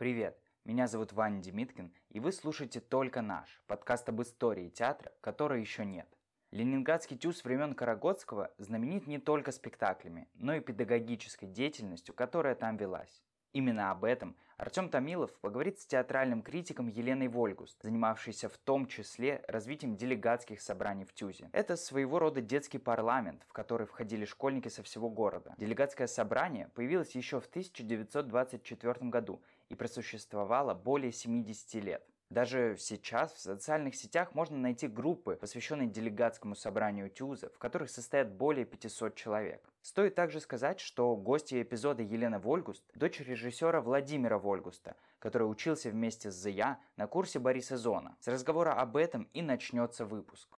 Привет, меня зовут Ваня Демидкин, и вы слушаете «Только наш» подкаст об истории театра, которой еще нет. Ленинградский ТЮЗ времен Корогодского знаменит не только спектаклями, но и педагогической деятельностью, которая там велась. Именно об этом Артем Томилов поговорит с театральным критиком Еленой Вольгуст, занимавшейся в том числе развитием делегатских собраний в ТЮЗе. Это своего рода детский парламент, в который входили школьники со всего города. Делегатское собрание появилось еще в 1924 году и просуществовало более 70 лет. Даже сейчас в социальных сетях можно найти группы, посвященные делегатскому собранию ТЮЗа, в которых состоят более 500 человек. Стоит также сказать, что гостья эпизода Елена Вольгуст – дочь режиссера Владимира Вольгуста, который учился вместе с З. Я. на курсе Бориса Зона. С разговора об этом и начнется выпуск.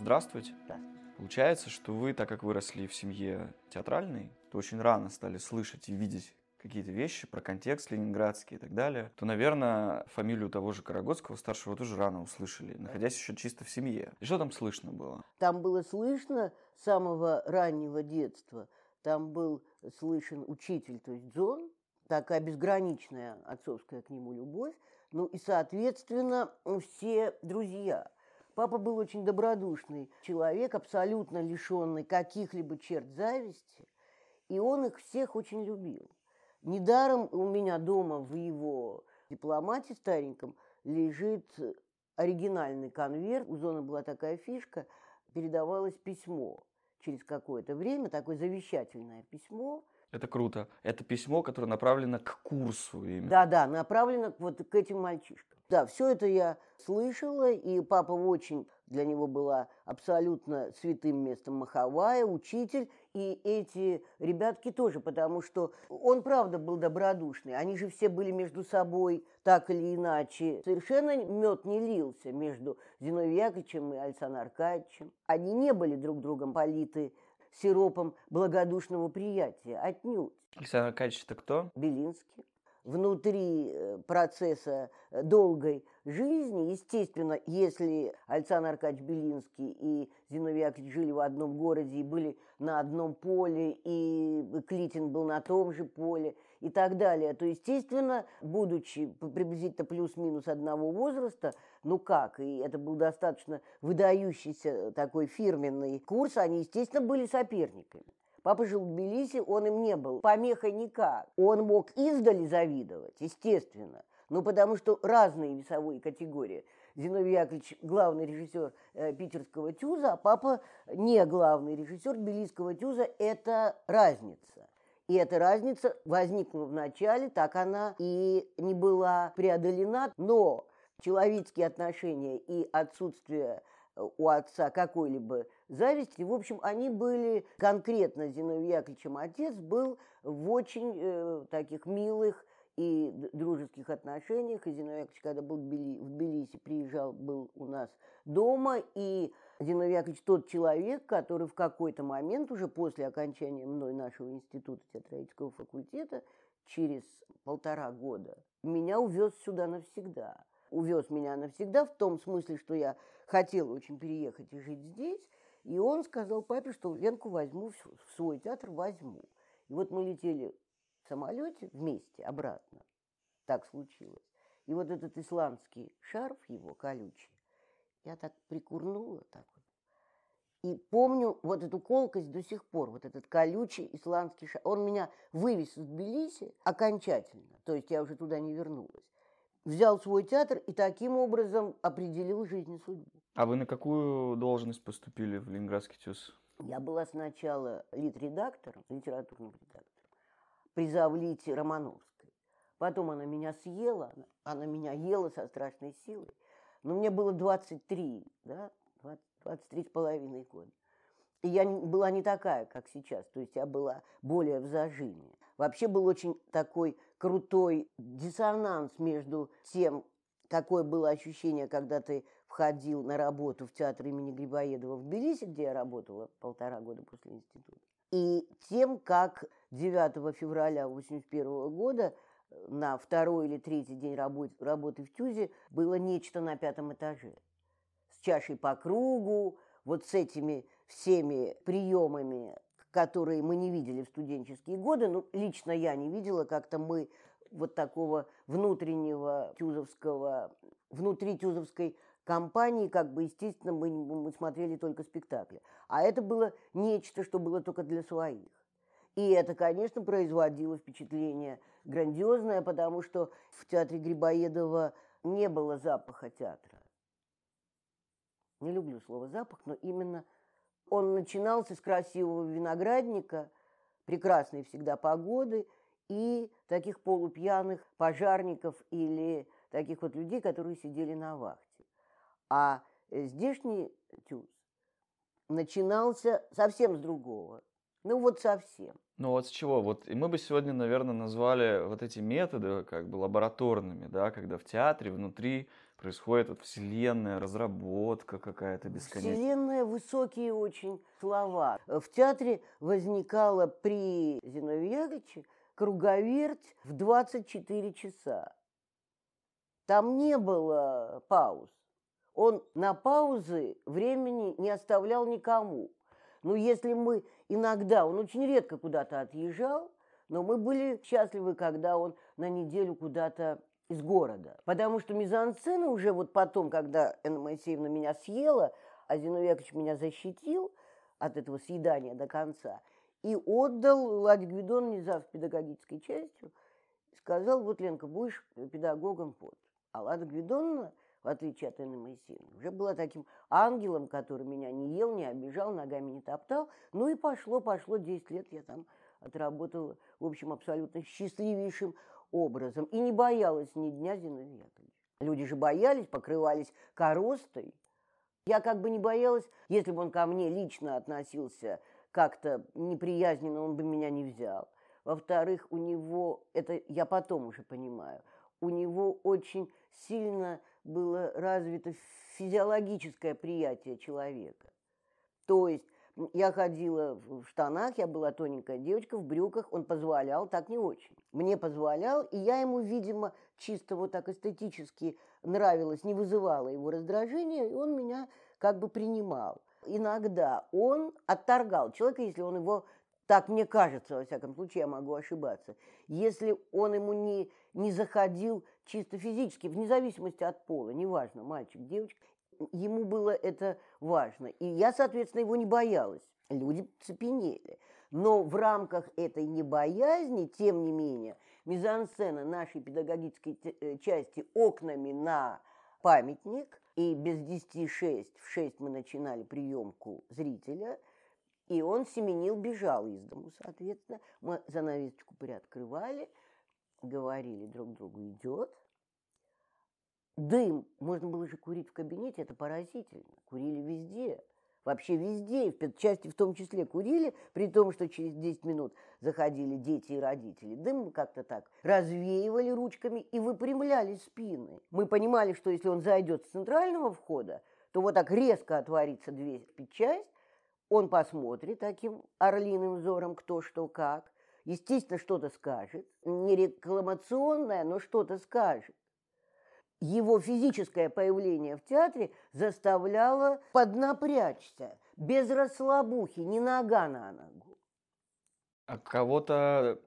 Здравствуйте. Да. Получается, что вы, так как выросли в семье театральной, то очень рано стали слышать и видеть какие-то вещи про контекст ленинградский и так далее, то, наверное, фамилию того же Корогодского старшего тоже рано услышали, находясь еще чисто в семье. И что там слышно было? Там было слышно с самого раннего детства. Там был слышен учитель, то есть Зон, такая безграничная отцовская к нему любовь, ну и, соответственно, все друзья. Папа был очень добродушный человек, абсолютно лишенный каких-либо черт зависти, и он их всех очень любил. Недаром у меня дома в его дипломате стареньком лежит оригинальный конверт. У Зона была такая фишка, передавалось письмо через какое-то время, такое завещательное письмо. Это круто. Это письмо, которое направлено к курсу именно. Да, направлено вот к этим мальчишкам. Да, все это я слышала, и папа очень, для него была абсолютно святым местом маховая, учитель, и эти ребятки тоже, потому что он, правда, был добродушный, они же все были между собой, так или иначе. Совершенно мед не лился между Зиновием Яковлевичем и Александром Аркадьевичем. Они не были друг другом политы сиропом благодушного приятия, отнюдь. Александр Качбилинский это кто? Белинский. Внутри процесса долгой жизни, естественно, если Александр Аркадьевич Белинский и Зиновий Яковлевич жили в одном городе и были на одном поле, и Клитин был на том же поле и так далее, то, естественно, будучи приблизительно плюс-минус одного возраста, ну как, и это был достаточно выдающийся такой фирменный курс, они, естественно, были соперниками. Папа жил в Тбилиси, он им не был помехой никак. Он мог издали завидовать, естественно, но потому что разные весовые категории. Зиновий Яковлевич – главный режиссер питерского ТЮЗа, а папа не главный режиссер тбилисского ТЮЗа. Это разница. И эта разница возникла вначале, так она и не была преодолена. Но человеческие отношения и отсутствие у отца какой-либо зависти, в общем, они были конкретно с Зиновием Яковлевичем. Отец был в очень таких милых и дружеских отношениях. И Зиновий Яковлевич, когда был в Тбилиси, приезжал, был у нас дома. И Зиновий Яковлевич тот человек, который в какой-то момент, уже после окончания мной нашего института театрального факультета, через 1,5 года, меня увез сюда навсегда. Увез меня навсегда в том смысле, что я хотела очень переехать и жить здесь. И он сказал папе, что Ленку возьму, в свой театр возьму. И вот мы летели в самолете вместе обратно. Так случилось. И вот этот исландский шарф его колючий, я так прикурнула. Так вот. И помню вот эту колкость до сих пор, вот этот колючий исландский шарф. Он меня вывез из Тбилиси окончательно, то есть я уже туда не вернулась. Взял свой театр и таким образом определил жизнь и судьбу. А вы на какую должность поступили в Ленинградский ТЮЗ? Я была сначала литредактором, литературным редактором при завлите Романовской. Потом она меня съела, она меня ела со страшной силой. Но мне было 23, да, 23,5 года. И я была не такая, как сейчас, то есть я была более в зажиме. Вообще был очень такой крутой диссонанс между тем, какое было ощущение, когда ты входил на работу в театр имени Грибоедова в Тбилиси, где я работала 1,5 года после института, и тем, как 9 февраля 1981 года на второй или третий день работы в ТЮЗе было нечто на 5-м этаже. С чашей по кругу, вот с этими всеми приемами, которые мы не видели в студенческие годы. Ну, лично я не видела, как-то мы вот такого внутреннего тюзовского, внутри тюзовской компании, как бы, естественно, мы смотрели только спектакли. А это было нечто, что было только для своих. И это, конечно, производило впечатление грандиозное, потому что в театре Грибоедова не было запаха театра. Не люблю слово «запах», но именно он начинался с красивого виноградника, прекрасной всегда погоды и таких полупьяных пожарников или таких вот людей, которые сидели на вахте. А здешний ТЮЗ начинался совсем с другого. Ну вот совсем. Ну вот с чего? Вот и мы бы сегодня, наверное, назвали вот эти методы как бы лабораторными, да, когда в театре внутри происходит вот вселенная, разработка какая-то бесконечная. Вселенная — высокие очень слова. В театре возникала при Зиновии Яковлевиче круговерть в 24 часа. Там не было пауз. Он на паузы времени не оставлял никому. Ну, если мы иногда, он очень редко куда-то отъезжал, но мы были счастливы, когда он на неделю куда-то из города. Потому что мизансцена уже вот потом, когда Энна Моисеевна меня съела, а Зиновий Яковлевич меня защитил от этого съедания до конца, и отдал Ладе Гведоновне зав. Педагогической частью, сказал: вот, Ленка, будешь педагогом под. А Лада Гведоновна, в отличие от Энны Моисеевны, уже была таким ангелом, который меня не ел, не обижал, ногами не топтал. Ну и пошло. 10 лет я там отработала, в общем, абсолютно счастливейшим образом. И не боялась ни дня Зиновия Яковлевича. Люди же боялись, покрывались коростой. Я как бы не боялась, если бы он ко мне лично относился как-то неприязненно, он бы меня не взял. Во-вторых, у него, это я потом уже понимаю, у него очень сильно было развито физиологическое приятие человека. То есть я ходила в штанах, я была тоненькая девочка, в брюках, он позволял, так не очень. Мне позволял, и я ему, видимо, чисто вот так эстетически нравилась, не вызывала его раздражения, и он меня как бы принимал. Иногда он отторгал человека, если он его, так мне кажется, во всяком случае, я могу ошибаться, если он ему не заходил чисто физически, вне зависимости от пола, неважно, мальчик, девочка, ему было это важно. И я, соответственно, его не боялась. Люди цепенели. Но в рамках этой небоязни, тем не менее, мизансцена нашей педагогической части окнами на памятник, и без 5:50 в 6 мы начинали приемку зрителя, и он семенил, бежал из дому, соответственно. Мы занавесочку приоткрывали, говорили друг другу: идет. Дым. Можно было же курить в кабинете, это поразительно. Курили везде, вообще везде, и в педчасти в том числе курили, при том, что через 10 минут заходили дети и родители. Дым мы как-то так развеивали ручками и выпрямляли спины. Мы понимали, что если он зайдет с центрального входа, то вот так резко отворится дверь в педчасть, он посмотрит таким орлиным взором, кто что как. Естественно, что-то скажет. Не рекламационное, но что-то скажет. Его физическое появление в театре заставляло поднапрячься, без расслабухи, не нога на ногу. А кого-то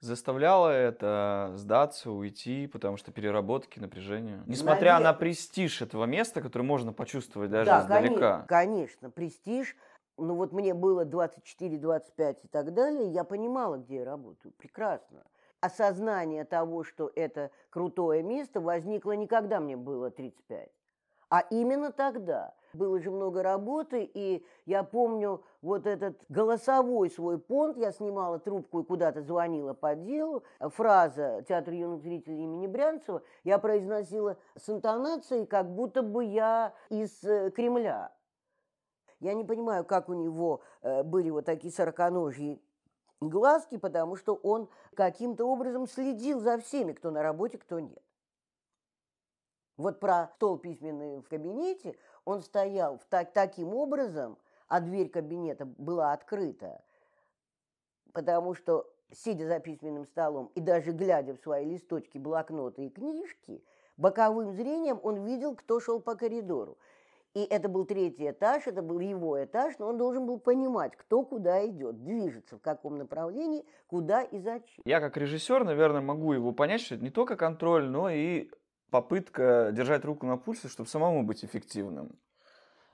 заставляло это сдаться, уйти, потому что переработки, напряжение? Несмотря на престиж этого места, который можно почувствовать даже издалека. Конечно, престиж. Ну вот мне было 24, 25 и так далее, я понимала, где я работаю, прекрасно. Осознание того, что это крутое место, возникло не когда мне было 35, а именно тогда. Было же много работы, и я помню вот этот голосовой свой понт, я снимала трубку и куда-то звонила по делу, фраза «Театр юных зрителей имени Брянцева» я произносила с интонацией, как будто бы я из Кремля. Я не понимаю, как у него были вот такие сороконожьи глазки, потому что он каким-то образом следил за всеми, кто на работе, кто нет. Вот про стол письменный в кабинете, он стоял таким образом, а дверь кабинета была открыта, потому что, сидя за письменным столом и даже глядя в свои листочки, блокноты и книжки, боковым зрением он видел, кто шел по коридору. И это был третий этаж, это был его этаж, но он должен был понимать, кто куда идет, движется, в каком направлении, куда и зачем. Я как режиссер, наверное, могу его понять, что это не только контроль, но и попытка держать руку на пульсе, чтобы самому быть эффективным.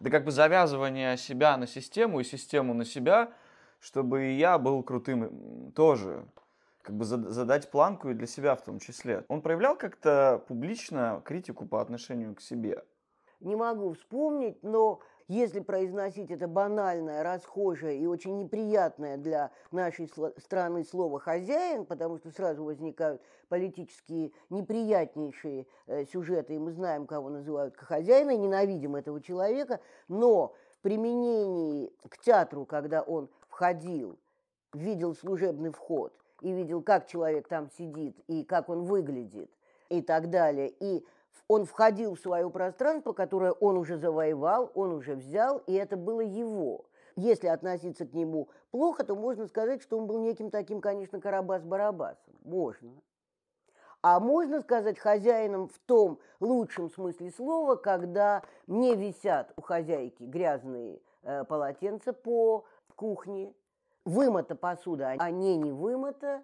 Да как бы завязывание себя на систему и систему на себя, чтобы и я был крутым тоже. Как бы задать планку и для себя в том числе. Он проявлял как-то публично критику по отношению к себе? Не могу вспомнить, но если произносить это банальное, расхожее и очень неприятное для нашей страны слово «хозяин», потому что сразу возникают политические неприятнейшие сюжеты, и мы знаем, кого называют хозяином, ненавидим этого человека, но в применении к театру, когда он входил, видел служебный вход и видел, как человек там сидит и как он выглядит и так далее, и он входил в свое пространство, которое он уже завоевал, он уже взял, и это было его. Если относиться к нему плохо, то можно сказать, что он был неким таким, конечно, Карабас-Барабасом. Можно. А можно сказать хозяином в том лучшем смысле слова, когда не висят у хозяйки грязные полотенца по кухне, вымыта посуда, а не вымыта,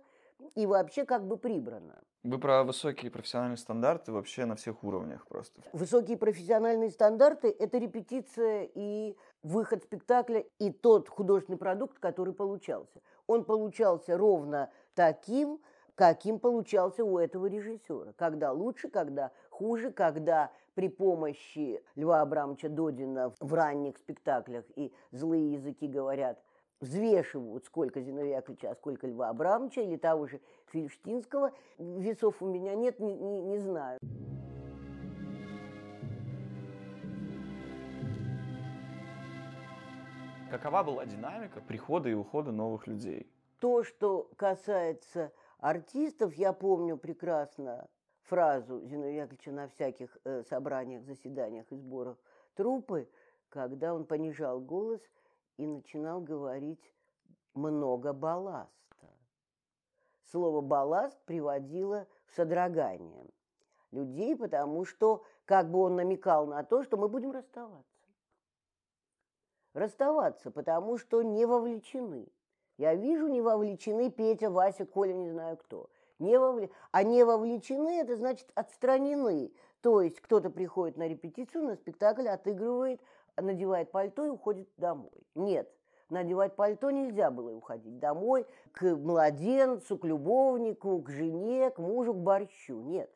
и вообще как бы прибрано. Вы про высокие профессиональные стандарты вообще на всех уровнях просто. Высокие профессиональные стандарты – это репетиция и выход спектакля, и тот художественный продукт, который получался. Он получался ровно таким, каким получался у этого режиссера. Когда лучше, когда хуже, когда при помощи Льва Абрамовича Додина в ранних спектаклях и «Злые языки» говорят, взвешивают, сколько Зиновьевича, а сколько Льва Абрамовича или того же Фельдшинского. Весов у меня нет, не знаю. Какова была динамика прихода и ухода новых людей? То, что касается артистов, я помню прекрасно фразу Зиновьевича на всяких собраниях, заседаниях и сборах труппы, когда он понижал голос и начинал говорить много балласта. Слово «балласт» приводило в содрогание людей, потому что как бы он намекал на то, что мы будем расставаться. Расставаться, потому что не вовлечены. Я вижу, не вовлечены Петя, Вася, Коля, не знаю кто. А не вовлечены – это значит отстранены. То есть кто-то приходит на репетицию, на спектакль, отыгрывает, надевает пальто и уходит домой. Нет, надевать пальто нельзя было и уходить домой к младенцу, к любовнику, к жене, к мужу, к борщу. Нет.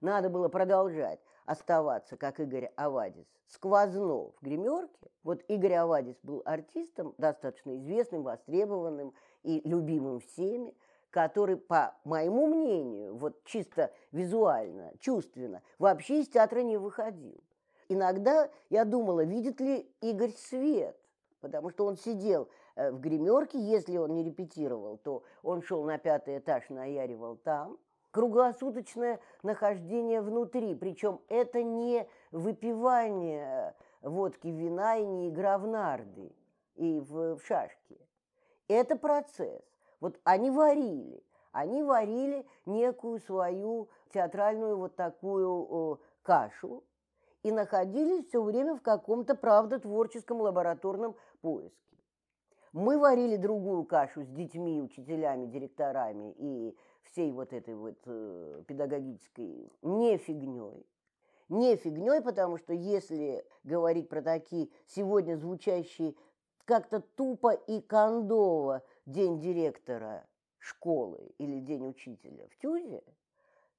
Надо было продолжать оставаться, как Игорь Овадис, сквозно в гримерке. Вот Игорь Овадис был артистом, достаточно известным, востребованным и любимым всеми, который, по моему мнению, вот чисто визуально, чувственно, вообще из театра не выходил. Иногда я думала, видит ли Игорь свет, потому что он сидел в гримерке, если он не репетировал, то он шел на 5-й этаж, наяривал там. Круглосуточное нахождение внутри, причем это не выпивание водки, вина и не игра в нарды и в шашки. Это процесс. Вот они варили некую свою театральную вот такую кашу, и находились все время в каком-то, правда, творческом лабораторном поиске. Мы варили другую кашу с детьми, учителями, директорами и всей вот этой вот педагогической не фигней. Не фигней, потому что если говорить про такие сегодня звучащие как-то тупо и кондово день директора школы или день учителя в ТЮЗе,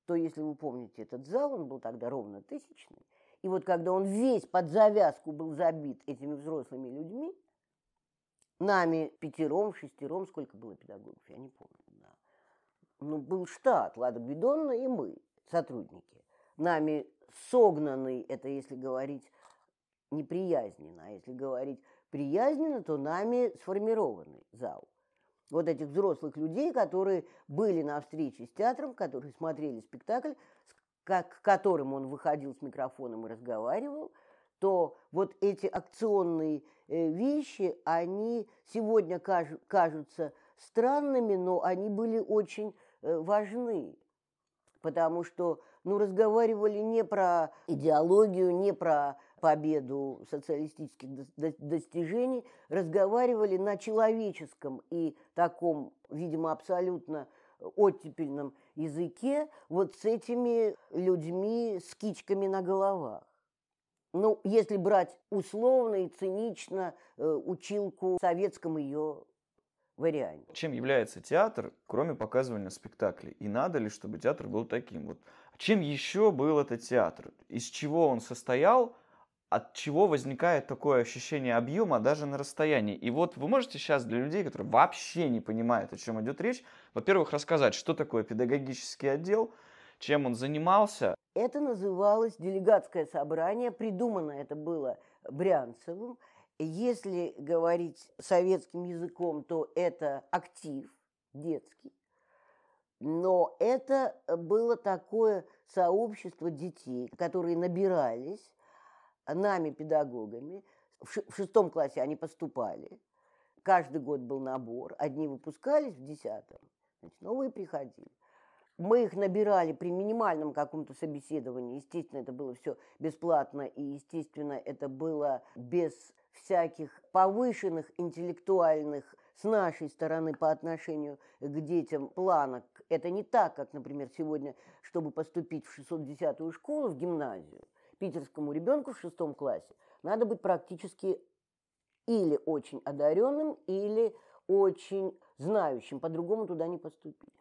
то если вы помните этот зал, он был тогда ровно 1000-ный, и вот когда он весь под завязку был забит этими взрослыми людьми, нами 5-6, сколько было педагогов, я не помню. Да. Ну, был штат, Лада Гведоновна и мы, сотрудники. Нами согнанный, это если говорить неприязненно, а если говорить приязненно, то нами сформированный зал. Вот этих взрослых людей, которые были на встрече с театром, которые смотрели спектакль, к которым он выходил с микрофоном и разговаривал, то вот эти акционные вещи, они сегодня кажутся странными, но они были очень важны, потому что разговаривали не про идеологию, не про победу социалистических достижений, разговаривали на человеческом и таком, видимо, абсолютно оттепельном языке вот с этими людьми с кичками на головах. Ну, если брать условно и цинично училку в советском ее варианте. Чем является театр, кроме показывания спектаклей? И надо ли, чтобы театр был таким? Вот. Чем еще был этот театр? Из чего он состоял? От чего возникает такое ощущение объема даже на расстоянии? И вот вы можете сейчас для людей, которые вообще не понимают, о чем идет речь, во-первых, рассказать, что такое педагогический отдел, чем он занимался. Это называлось делегатское собрание, придумано это было Брянцевым. Если говорить советским языком, то это актив детский. Но это было такое сообщество детей, которые набирались нами, педагогами. В шестом классе они поступали. Каждый год был набор. Одни выпускались в 10-м, значит, новые приходили. Мы их набирали при минимальном каком-то собеседовании. Естественно, это было все бесплатно, и, естественно, это было без всяких повышенных интеллектуальных с нашей стороны по отношению к детям планок. Это не так, как, например, сегодня, чтобы поступить в 610-ю школу, в гимназию, питерскому ребенку в 6 классе надо быть практически или очень одаренным, или очень знающим, по-другому туда не поступить.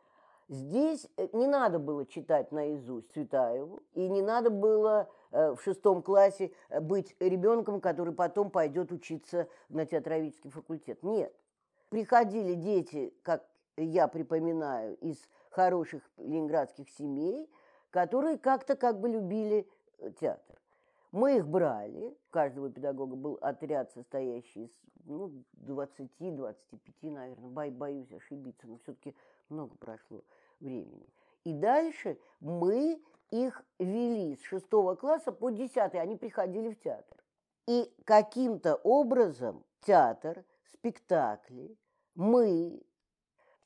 Здесь не надо было читать наизусть Цветаеву, и не надо было в 6 классе быть ребенком, который потом пойдет учиться на театроведческий факультет. Нет. Приходили дети, как я припоминаю, из хороших ленинградских семей, которые как-то как бы любили театр. Мы их брали, у каждого педагога был отряд, состоящий из 20-25, наверное, боюсь ошибиться, но все-таки много прошло времени. И дальше мы их вели с 6 класса по 10, они приходили в театр. И каким-то образом театр, спектакли, мы,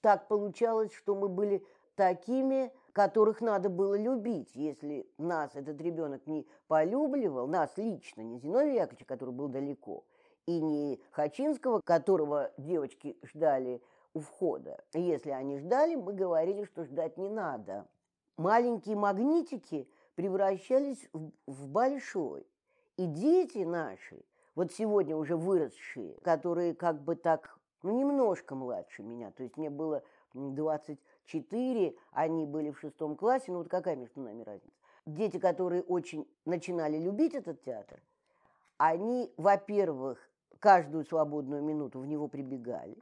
так получалось, что мы были такими, которых надо было любить. Если нас этот ребенок не полюбливал, нас лично, не Зиновия Яковлевича, который был далеко, и не Хочинского, которого девочки ждали у входа. Если они ждали, мы говорили, что ждать не надо. Маленькие магнитики превращались в большой. И дети наши, вот сегодня уже выросшие, которые как бы так, немножко младше меня, то есть мне было 24, они были в 6 классе, вот какая между нами разница. Дети, которые очень начинали любить этот театр, они, во-первых, каждую свободную минуту в него прибегали,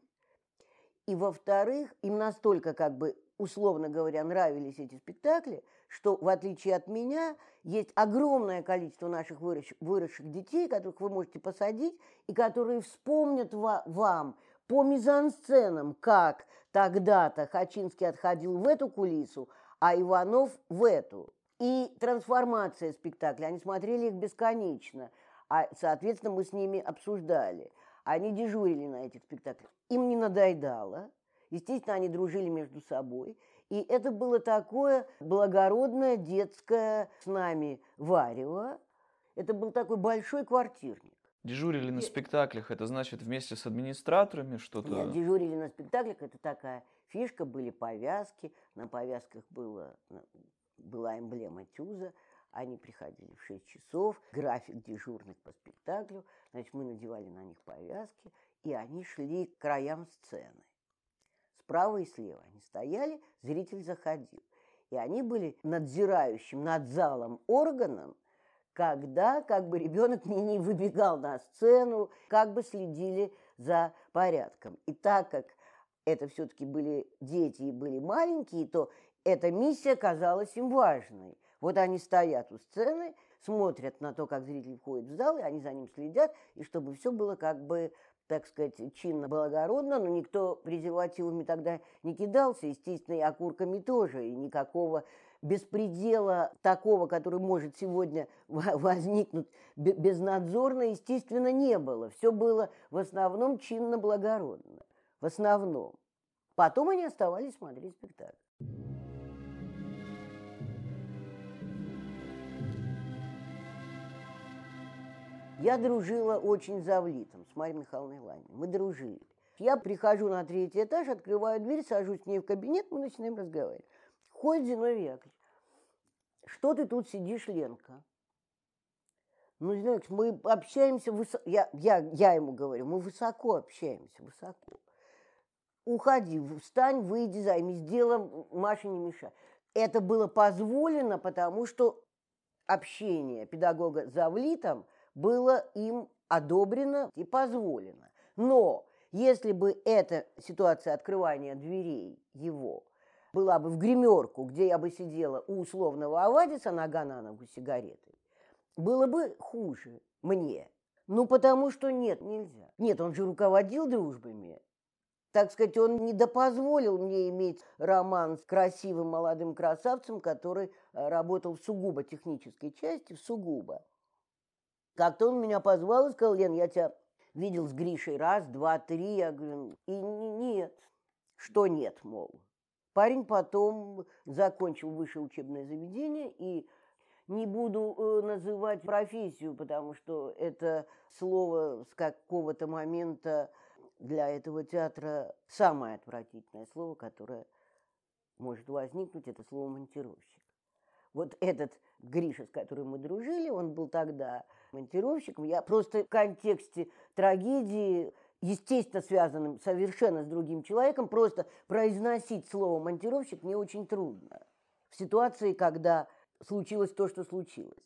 и, во-вторых, им настолько, как бы, условно говоря, нравились эти спектакли, что, в отличие от меня, есть огромное количество наших выросших детей, которых вы можете посадить, и которые вспомнят вам по мизансценам, как тогда-то Хочинский отходил в эту кулису, а Иванов в эту. И трансформация спектакля. Они смотрели их бесконечно, а, соответственно, мы с ними обсуждали. Они дежурили на этих спектаклях. Им не надоедало. Естественно, они дружили между собой. И это было такое благородное детское с нами варево. Это был такой большой квартирник. Дежурили на спектаклях, это значит вместе с администраторами что-то? Нет, дежурили на спектаклях, это такая фишка, были повязки, на повязках была эмблема ТЮЗа, они приходили в 6 часов, график дежурных по спектаклю, значит, мы надевали на них повязки, и они шли к краям сцены. Справа и слева они стояли, зритель заходил. И они были надзирающим над залом органом, когда как бы ребенок не выбегал на сцену, как бы следили за порядком. И так как это все-таки были дети и были маленькие, то эта миссия казалась им важной. Вот они стоят у сцены, смотрят на то, как зритель входит в зал, и они за ним следят, и чтобы все было как бы, так сказать, чинно-благородно, но никто презервативами тогда не кидался, естественно, и окурками тоже, и никакого беспредела такого, который может сегодня возникнуть безнадзорно, естественно, не было. Все было в основном чинно-благородно. В основном. Потом они оставались смотреть спектакль. Я дружила очень за влитом с Марьей Михайловной Ланиной. Мы дружили. Я прихожу на третий этаж, открываю дверь, сажусь к ней в кабинет, мы начинаем разговаривать. Ходит Зиновий Яковлевич. Что ты тут сидишь, Ленка? Ну, Зиновий Яковлевич, мы общаемся, я ему говорю, мы высоко общаемся, высоко. Уходи, встань, выйди, займись делом, Маше не мешай. Это было позволено, потому что общение педагога за влитом было им одобрено и позволено. Но если бы эта ситуация открывания дверей его была бы в гримерку, где я бы сидела у условного Овадиса, нога на ногу сигаретой, было бы хуже мне. Ну, потому что нет, нельзя. Нет, он же руководил дружбами. Так сказать, он не допозволил мне иметь роман с красивым молодым красавцем, который работал в сугубо технической части, в сугубо. Как-то он меня позвал и сказал: Лен, я тебя видел с Гришей раз, два, три. Я говорю, и нет. Что нет, мол. Парень потом закончил высшее учебное заведение, и не буду называть профессию, потому что это слово с какого-то момента для этого театра самое отвратительное слово, которое может возникнуть, это слово монтировщик. Вот этот Гриша, с которым мы дружили, он был тогда монтировщиком. Я просто в контексте трагедии, естественно, связанным совершенно с другим человеком, просто произносить слово «монтировщик» мне очень трудно. В ситуации, когда случилось то, что случилось.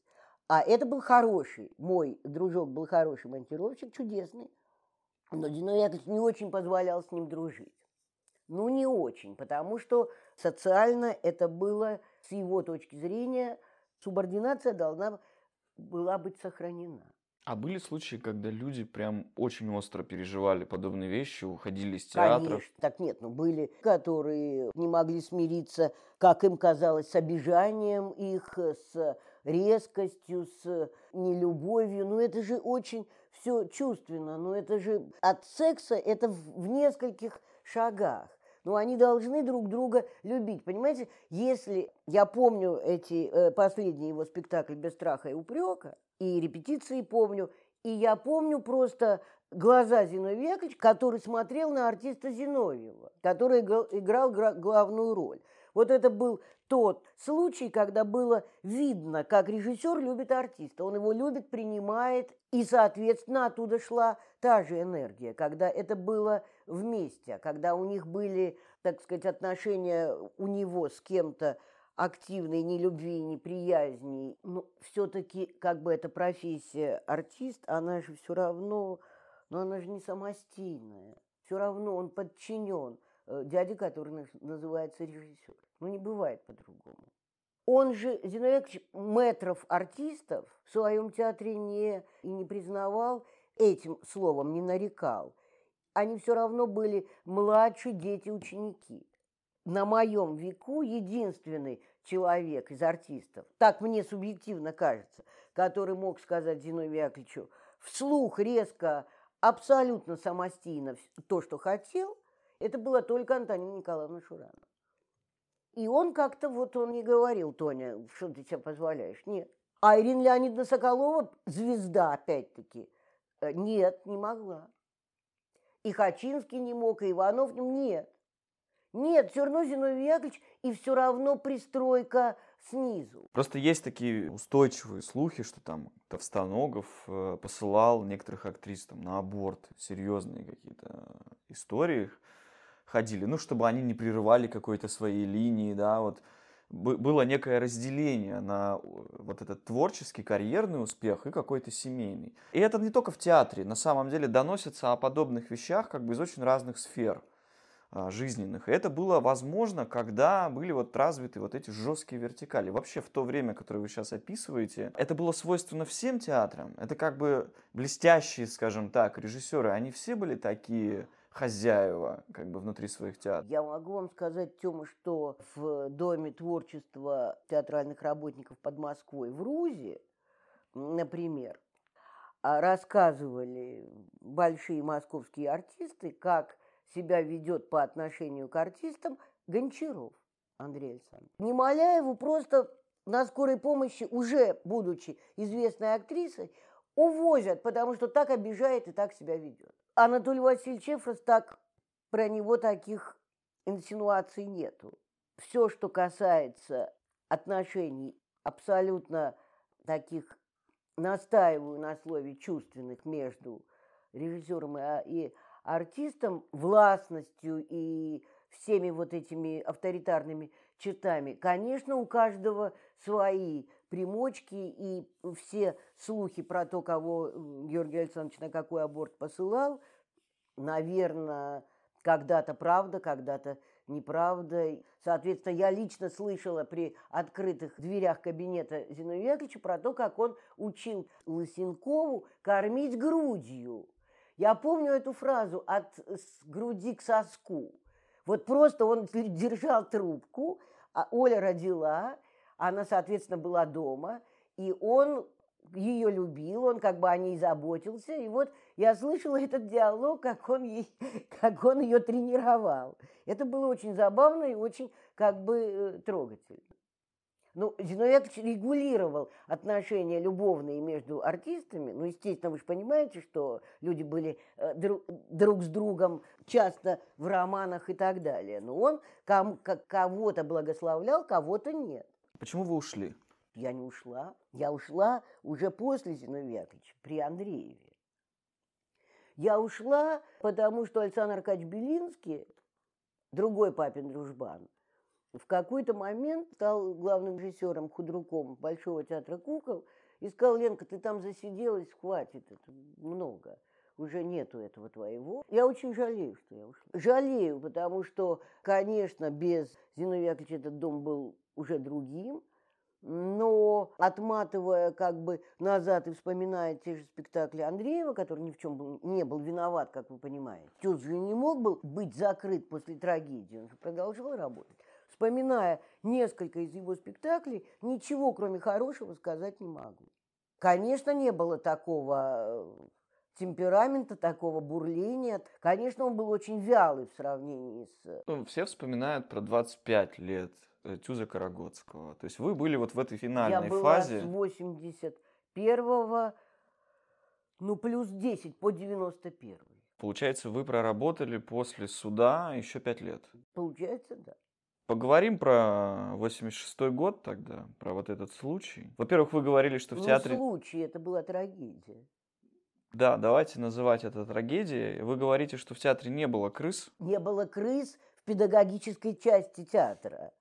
А это был хороший, мой дружок был хороший монтировщик, чудесный. Но Зиновий Яковлевич не очень позволял с ним дружить. Ну, не очень, потому что социально это было, с его точки зрения, субординация должна была быть сохранена. А были случаи, когда люди прям очень остро переживали подобные вещи, уходили из театра? Конечно, так нет, но были, которые не могли смириться, как им казалось, с обижанием их, с резкостью, с нелюбовью. Ну, это же очень все чувственно, но это же от секса, это в нескольких шагах. Но они должны друг друга любить. Понимаете, если я помню эти последние его спектакли «Без страха и упрека», и репетиции помню, и я помню просто глаза Зиновия Яковлевича, который смотрел на артиста Зиновьева, который играл главную роль. Вот это был тот случай, когда было видно, как режиссер любит артиста. Он его любит, принимает, и, соответственно, оттуда шла та же энергия, когда это было вместе, когда у них были, так сказать, отношения у него с кем-то активной ни любви, ни приязни. Но все-таки, как бы эта профессия артист, она же все равно, но она же не самостийная. Все равно он подчинен дяде, который называется режиссер. Ну, не бывает по-другому. Он же, Зиновий Яковлевич, мэтров артистов в своем театре не признавал, этим словом не нарекал. Они все равно были младшие дети-ученики. На моем веку единственный человек из артистов, так мне субъективно кажется, который мог сказать Зиновию Яковлевичу вслух, резко, абсолютно самостийно то, что хотел, это была только Антонина Николаевна Шуранова. И он как-то, вот он не говорил: Тоня, что ты себе позволяешь? Нет. А Ирина Леонидовна Соколова, звезда опять-таки, нет, не могла. И Хочинский не мог, и Иванов, нет. Нет, все равно Зиновий Яковлевич, и все равно пристройка снизу. Просто есть такие устойчивые слухи, что там Товстоногов посылал некоторых актрис там на аборт, серьезные какие-то истории ходили, ну, чтобы они не прерывали какой-то своей линии, да, вот. Было некое разделение на вот этот творческий, карьерный успех и какой-то семейный. И это не только в театре, на самом деле доносится о подобных вещах как бы из очень разных сфер жизненных. И это было возможно, когда были вот развиты вот эти жесткие вертикали. Вообще в то время, которое вы сейчас описываете, это было свойственно всем театрам. Это как бы блестящие, скажем так, режиссеры, они все были такие хозяева как бы внутри своих театров. Я могу вам сказать, Тёма, что в Доме творчества театральных работников под Москвой в РУЗе, например, рассказывали большие московские артисты, как себя ведет по отношению к артистам Гончаров Андрей Александрович. Немоляеву просто на скорой помощи, уже будучи известной актрисой, увозят, потому что так обижает и так себя ведет. Анатолий Васильевич Эфрос, так про него таких инсинуаций нету. Все, что касается отношений абсолютно таких, настаиваю на слове чувственных, между режиссером и артистом, властностью и всеми вот этими авторитарными чертами. Конечно, у каждого свои примочки, и все слухи про то, кого Георгий Александрович на какой аборт посылал, наверное, когда-то правда, когда-то неправда. Соответственно, я лично слышала при открытых дверях кабинета Зиновия Яковлевича про то, как он учил Лысенкову кормить грудью. Я помню эту фразу «от груди к соску». Вот просто он держал трубку, а Оля родила, она, соответственно, была дома, и он ее любил, он как бы о ней заботился. И вот я слышала этот диалог, как он ее тренировал. Это было очень забавно и очень как бы трогательно. Ну, Зиновий Яковлевич регулировал отношения любовные между артистами. Ну, естественно, вы же понимаете, что люди были друг с другом часто в романах и так далее. Но он кого-то благословлял, кого-то нет. Почему вы ушли? Я не ушла. Я ушла уже после Зиновия Яковлевича, при Андрееве. Я ушла, потому что Александр Качбилинский, другой папин дружбан, в какой-то момент стал главным режиссером, худруком Большого театра кукол и сказал: «Ленка, ты там засиделась, хватит, это много, уже нету этого твоего». Я очень жалею, что я ушла. Жалею, потому что, конечно, без Зиновия Яковлевича этот дом был уже другим, но отматывая как бы назад и вспоминая те же спектакли Андреева, который ни в чем не был виноват, как вы понимаете, ТЮЗ же не мог был быть закрыт после трагедии, он же продолжал работать. Вспоминая несколько из его спектаклей, ничего, кроме хорошего, сказать не могу. Конечно, не было такого темперамента, такого бурления. Конечно, он был очень вялый в сравнении с... Ну, все вспоминают про 25 лет ТЮЗа Корогодского. То есть вы были вот в этой финальной фазе. Я была с 81-го, ну, плюс 10, по 91-й. Получается, вы проработали после суда еще 5 лет. Получается, да. Поговорим про 86-й год тогда, про вот этот случай. Во-первых, вы говорили, что в театре... Ну, случай, это была трагедия. Да, давайте называть это трагедией. Вы говорите, что в театре не было крыс. Не было крыс в педагогической части театра.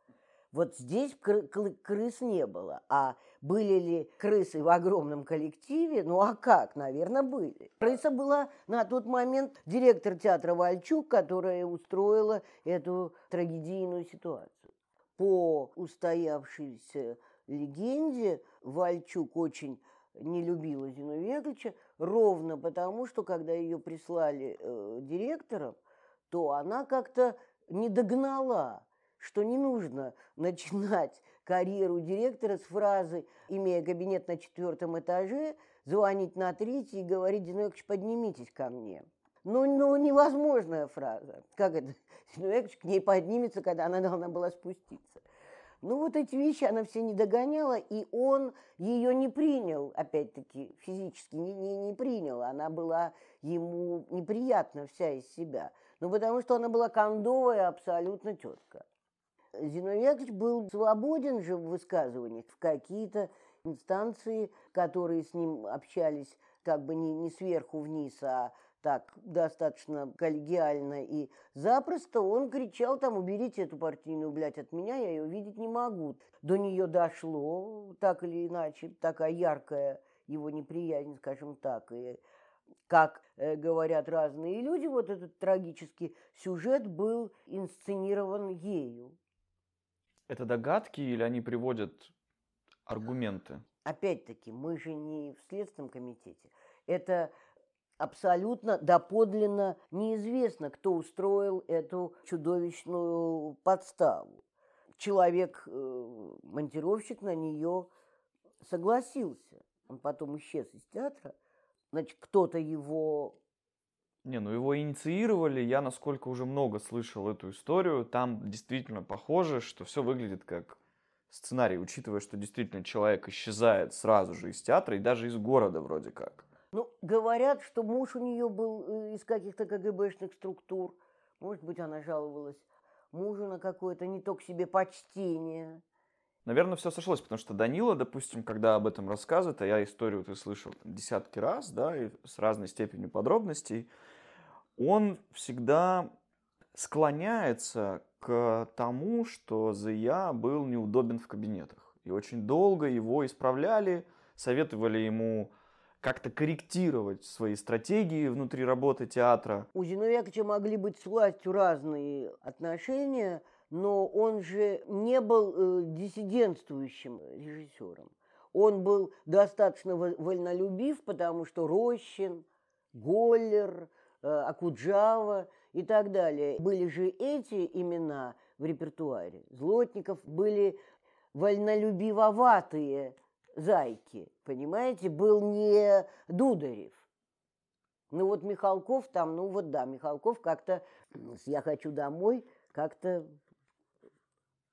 Вот здесь крыс не было. А были ли крысы в огромном коллективе? Ну, а как? Наверное, были. Крыса была на тот момент директор театра Вальчук, которая устроила эту трагедийную ситуацию. По устоявшейся легенде, Вальчук очень не любила Зиновия Яковлевича, ровно потому, что когда ее прислали директором, то она как-то не догнала, что не нужно начинать карьеру директора с фразы, имея кабинет на 4-м этаже, звонить на 3-й и говорить: «Зиновий Яковлевич, поднимитесь ко мне». Ну, невозможная фраза. Как это? Зиновий Яковлевич к ней поднимется, когда она должна была спуститься. Ну, вот эти вещи она все не догоняла, и он ее не принял, опять-таки, физически не принял. Она была ему неприятна вся из себя. Ну, потому что она была кондовая абсолютно тетка. Зиновий Яковлевич был свободен же в высказываниях, в какие-то инстанции, которые с ним общались как бы не сверху вниз, а так достаточно коллегиально и запросто, он кричал там: «Уберите эту партийную, блядь, от меня, я ее видеть не могу». До нее дошло, так или иначе, такая яркая его неприязнь, скажем так, и... Как говорят разные люди, вот этот трагический сюжет был инсценирован ею. Это догадки или они приводят аргументы? Опять-таки, мы же не в Следственном комитете. Это абсолютно доподлинно неизвестно, кто устроил эту чудовищную подставу. Человек-монтировщик на нее согласился. Он потом исчез из театра. Значит, кто-то его... Его инициировали. Я, насколько уже много слышал эту историю, там действительно похоже, что все выглядит как сценарий, учитывая, что действительно человек исчезает сразу же из театра и даже из города вроде как. Говорят, что муж у нее был из каких-то КГБшных структур. Может быть, она жаловалась мужу на какое-то не то к себе почтение. Наверное, все сошлось, потому что Данила, допустим, когда об этом рассказывает, а я историю ты слышал десятки раз, да, и с разной степенью подробностей, он всегда склоняется к тому, что З. Я. был неудобен в кабинетах. И очень долго его исправляли, советовали ему как-то корректировать свои стратегии внутри работы театра. У Зиновьевича могли быть с властью разные отношения, но он же не был диссидентствующим режиссером. Он был достаточно вольнолюбив, потому что Рощин, Голлер, Акуджава и так далее. Были же эти имена в репертуаре. Злотников были вольнолюбивоватые зайки, понимаете, был не Дударев. Михалков там, Михалков как-то с «Я хочу домой» как-то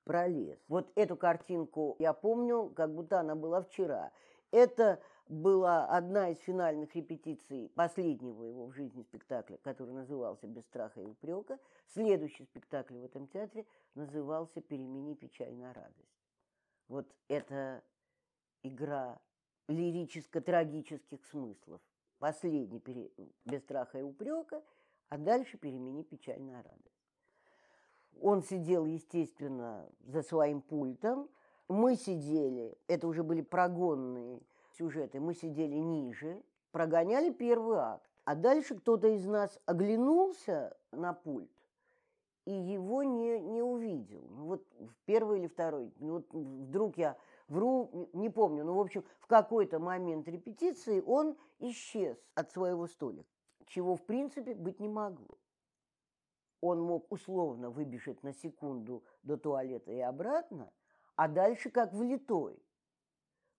пролез. Вот эту картинку я помню, как будто она была вчера. Это была одна из финальных репетиций последнего его в жизни спектакля, который назывался «Без страха и упрека». Следующий спектакль в этом театре назывался «Перемени печаль на радость». Вот это игра лирическо-трагических смыслов. Последний «Без страха и упрека», а дальше «Перемени печаль на радость». Он сидел, естественно, за своим пультом. Мы сидели, это уже были прогонные сюжеты, мы сидели ниже, прогоняли первый акт. А дальше кто-то из нас оглянулся на пульт и его не увидел. В первый или второй. Вдруг я вру, не помню, в какой-то момент репетиции он исчез от своего столика, чего, в принципе, быть не могло. Он мог условно выбежать на секунду до туалета и обратно, а дальше как влитой.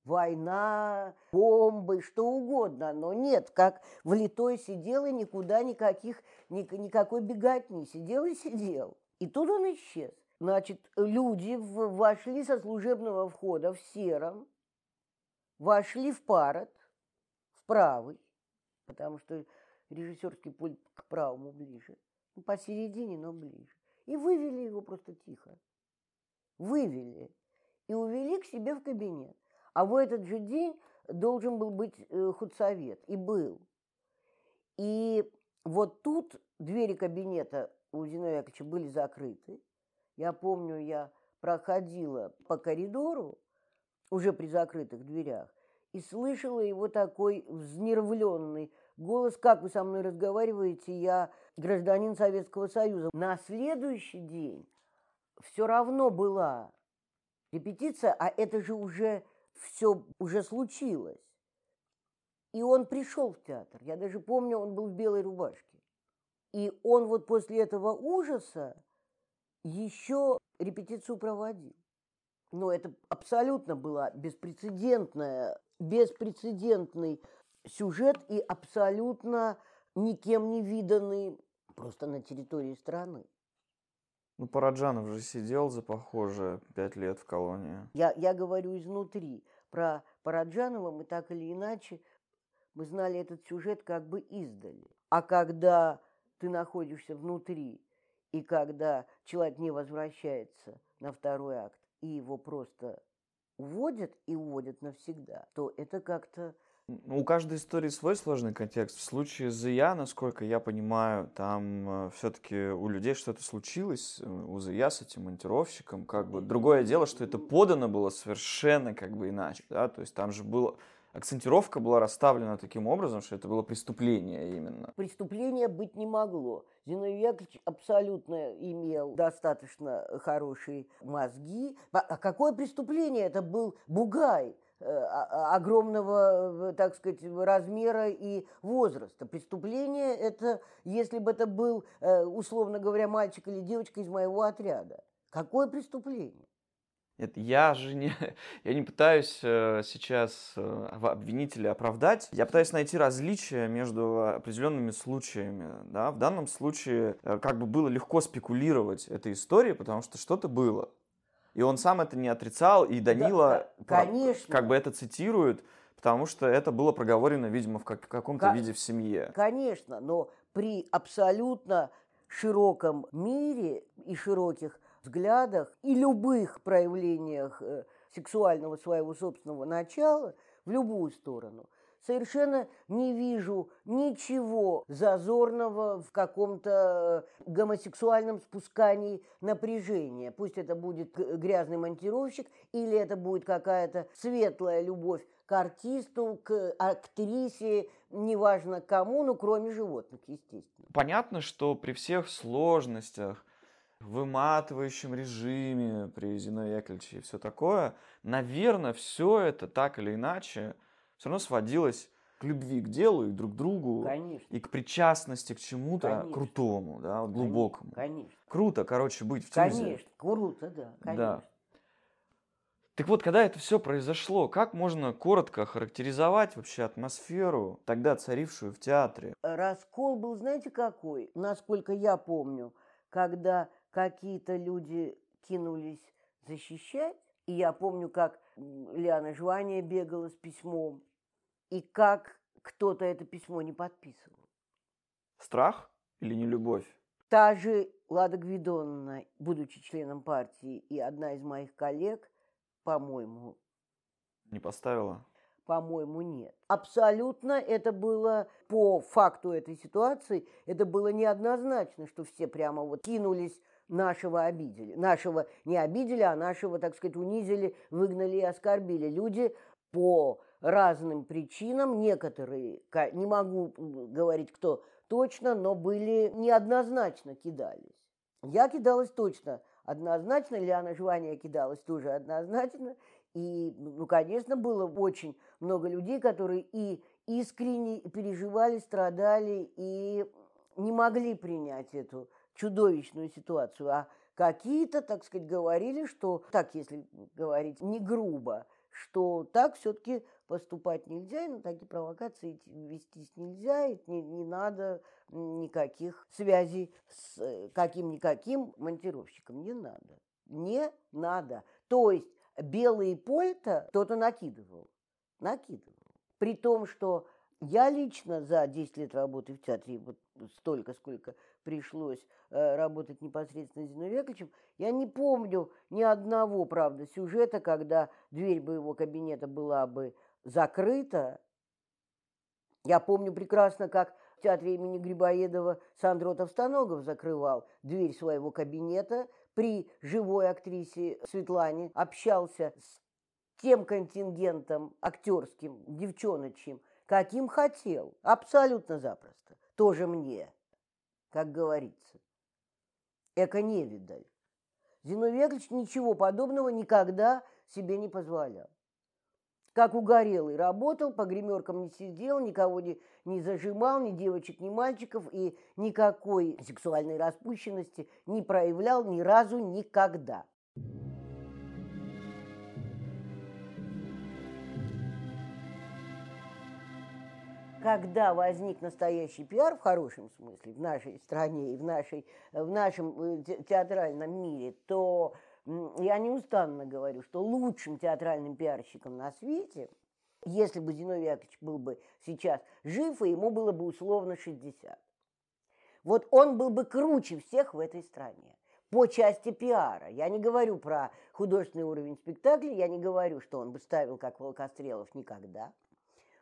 Война, бомбы, что угодно, но нет, как влитой сидел и никуда никакой беготни. Сидел и сидел. И тут он исчез. Значит, люди вошли со служебного входа в сером, вошли в парад, в правый, потому что режиссерский пульт к правому ближе, посередине, но ближе, и вывели его просто тихо. Вывели и увели к себе в кабинет. А в этот же день должен был быть худсовет, и был. И вот тут двери кабинета у Зиновия Яковлевича были закрыты. Я помню, я проходила по коридору, уже при закрытых дверях, и слышала его такой взнервленный голос: «Как вы со мной разговариваете? Я гражданин Советского Союза». На следующий день все равно была репетиция, а это же уже все уже случилось. И он пришел в театр. Я даже помню, он был в белой рубашке. И он после этого ужаса еще репетицию проводил. Но это абсолютно был беспрецедентный сюжет и абсолютно никем не виданный просто на территории страны. Параджанов же сидел за похожее 5 лет в колонии. Я говорю изнутри. Про Параджанова мы так или иначе, мы знали этот сюжет как бы издали. А когда ты находишься внутри, и когда человек не возвращается на второй акт, и его просто уводят, и уводят навсегда, то это как-то... У каждой истории свой сложный контекст. В случае З. Я, насколько я понимаю, там все-таки у людей что-то случилось, у З. Я с этим монтировщиком. Другое дело, что это подано было совершенно иначе. Да? То есть там же акцентировка была расставлена таким образом, что это было преступление именно. Преступления быть не могло. Зиновий Яковлевич абсолютно имел достаточно хорошие мозги. А какое преступление? Это был бугай, огромного, так сказать, размера и возраста. Преступление – это, если бы это был, условно говоря, мальчик или девочка из моего отряда. Какое преступление? Нет, я не пытаюсь сейчас обвинителя оправдать. Я пытаюсь найти различия между определенными случаями. Да? В данном случае как бы было легко спекулировать этой историей, потому что что-то было. И он сам это не отрицал, и Данила как бы это цитирует, потому что это было проговорено, видимо, в каком-то виде в семье. Конечно, но при абсолютно широком мире и широких взглядах и любых проявлениях сексуального своего собственного начала в любую сторону совершенно не вижу ничего зазорного в каком-то гомосексуальном спускании напряжения. Пусть это будет грязный монтировщик, или это будет какая-то светлая любовь к артисту, к актрисе, неважно кому, но кроме животных, естественно. Понятно, что при всех сложностях, выматывающем режиме при Зиновии Яковлевиче и все такое, наверное, все это так или иначе все равно сводилось к любви к делу и друг к другу, конечно, и к причастности к чему-то крутому, да, вот глубокому. Конечно. Круто, короче, быть в ТЮЗе. Конечно, круто, да, конечно. Да. Так вот, когда это все произошло, как можно коротко характеризовать вообще атмосферу, тогда царившую в театре? Раскол был, знаете, какой? Насколько я помню, когда какие-то люди кинулись защищать, и я помню, как Леона Жвания бегала с письмом, и как кто-то это письмо не подписывал. Страх или нелюбовь? Та же Лада Гведоновна, будучи членом партии, и одна из моих коллег, по-моему... Не поставила? По-моему, нет. Абсолютно это было, по факту этой ситуации, это было неоднозначно, что все прямо вот кинулись, нашего обидели. Нашего не обидели, а нашего, так сказать, унизили, выгнали и оскорбили. Люди по разным причинам, некоторые, не могу говорить, кто точно, но были неоднозначно кидались. Я кидалась точно однозначно, Леона Жвания кидалась тоже однозначно. И, ну, конечно, было очень много людей, которые и искренне переживали, страдали, и не могли принять эту чудовищную ситуацию. А какие-то, так сказать, говорили, что, так если говорить не грубо, что так все-таки поступать нельзя, и на такие провокации вестись нельзя, и не надо никаких связей с каким-никаким монтировщиком. Не надо. Не надо. То есть белые польта кто-то накидывал. Накидывал. При том, что я лично за 10 лет работы в театре, вот столько, сколько пришлось работать непосредственно с Зиновием Яковлевичем, я не помню ни одного, правда, сюжета, когда дверь бы его кабинета была бы закрыта. Я помню прекрасно, как в театре имени Грибоедова Сандро Товстоногов закрывал дверь своего кабинета, при живой актрисе Светлане общался с тем контингентом актерским, девчоночьим, каким хотел, абсолютно запросто, тоже мне, как говорится. Эко невидаль. Зиновий Яковлевич ничего подобного никогда себе не позволял. Как угорелый работал, по гримеркам не сидел, никого не зажимал, ни девочек, ни мальчиков, и никакой сексуальной распущенности не проявлял ни разу никогда. Когда возник настоящий пиар, в хорошем смысле, в нашей стране и в нашем театральном мире, то я неустанно говорю, что лучшим театральным пиарщиком на свете, если бы Зиновий Яковлевич был бы сейчас жив, и ему было бы условно 60. Вот он был бы круче всех в этой стране. По части пиара. Я не говорю про художественный уровень спектакля, я не говорю, что он бы ставил как Волкострелов никогда.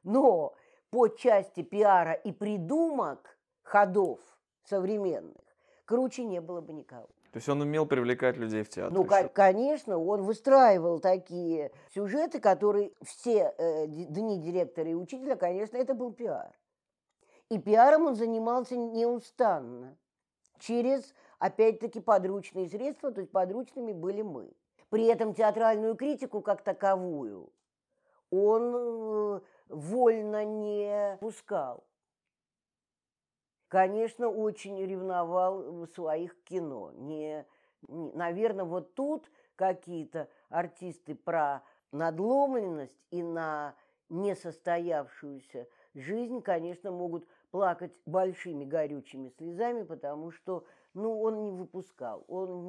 Но по части пиара и придумок, ходов современных, круче не было бы никого. То есть он умел привлекать людей в театр? Ну, конечно, он выстраивал такие сюжеты, которые все дни директора и учителя, конечно, это был пиар. И пиаром он занимался неустанно, через, опять-таки, подручные средства, то есть подручными были мы. При этом театральную критику как таковую он вольно не пускал. Конечно, очень ревновал своих кино. Наверное, вот тут какие-то артисты про надломленность и на несостоявшуюся жизнь, конечно, могут плакать большими горючими слезами, потому что, он не выпускал. Он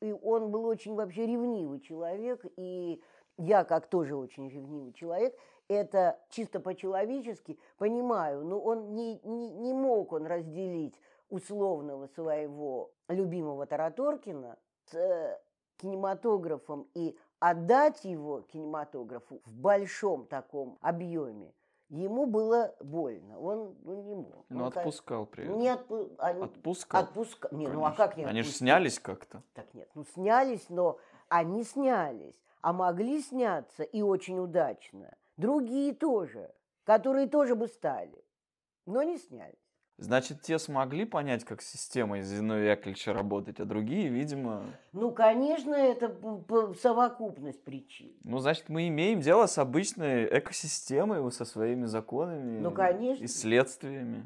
был очень вообще ревнивый человек, и я, как тоже очень ревнивый человек, это чисто по-человечески понимаю, но он не мог разделить условного своего любимого Тараторкина с кинематографом и отдать его кинематографу в большом таком объеме. Ему было больно, он не мог. Но отпускал при этом. Отпускал? Нет, конечно. А как не отпускал? Они же снялись как-то. Так нет, снялись, но они снялись. А могли сняться и очень удачно. Другие тоже, которые тоже бы стали, но не снялись. Значит, те смогли понять, как система из Зиновия Яковлевича работать, а другие, видимо... Конечно, это совокупность причин. Значит, мы имеем дело с обычной экосистемой, со своими законами, конечно, и следствиями.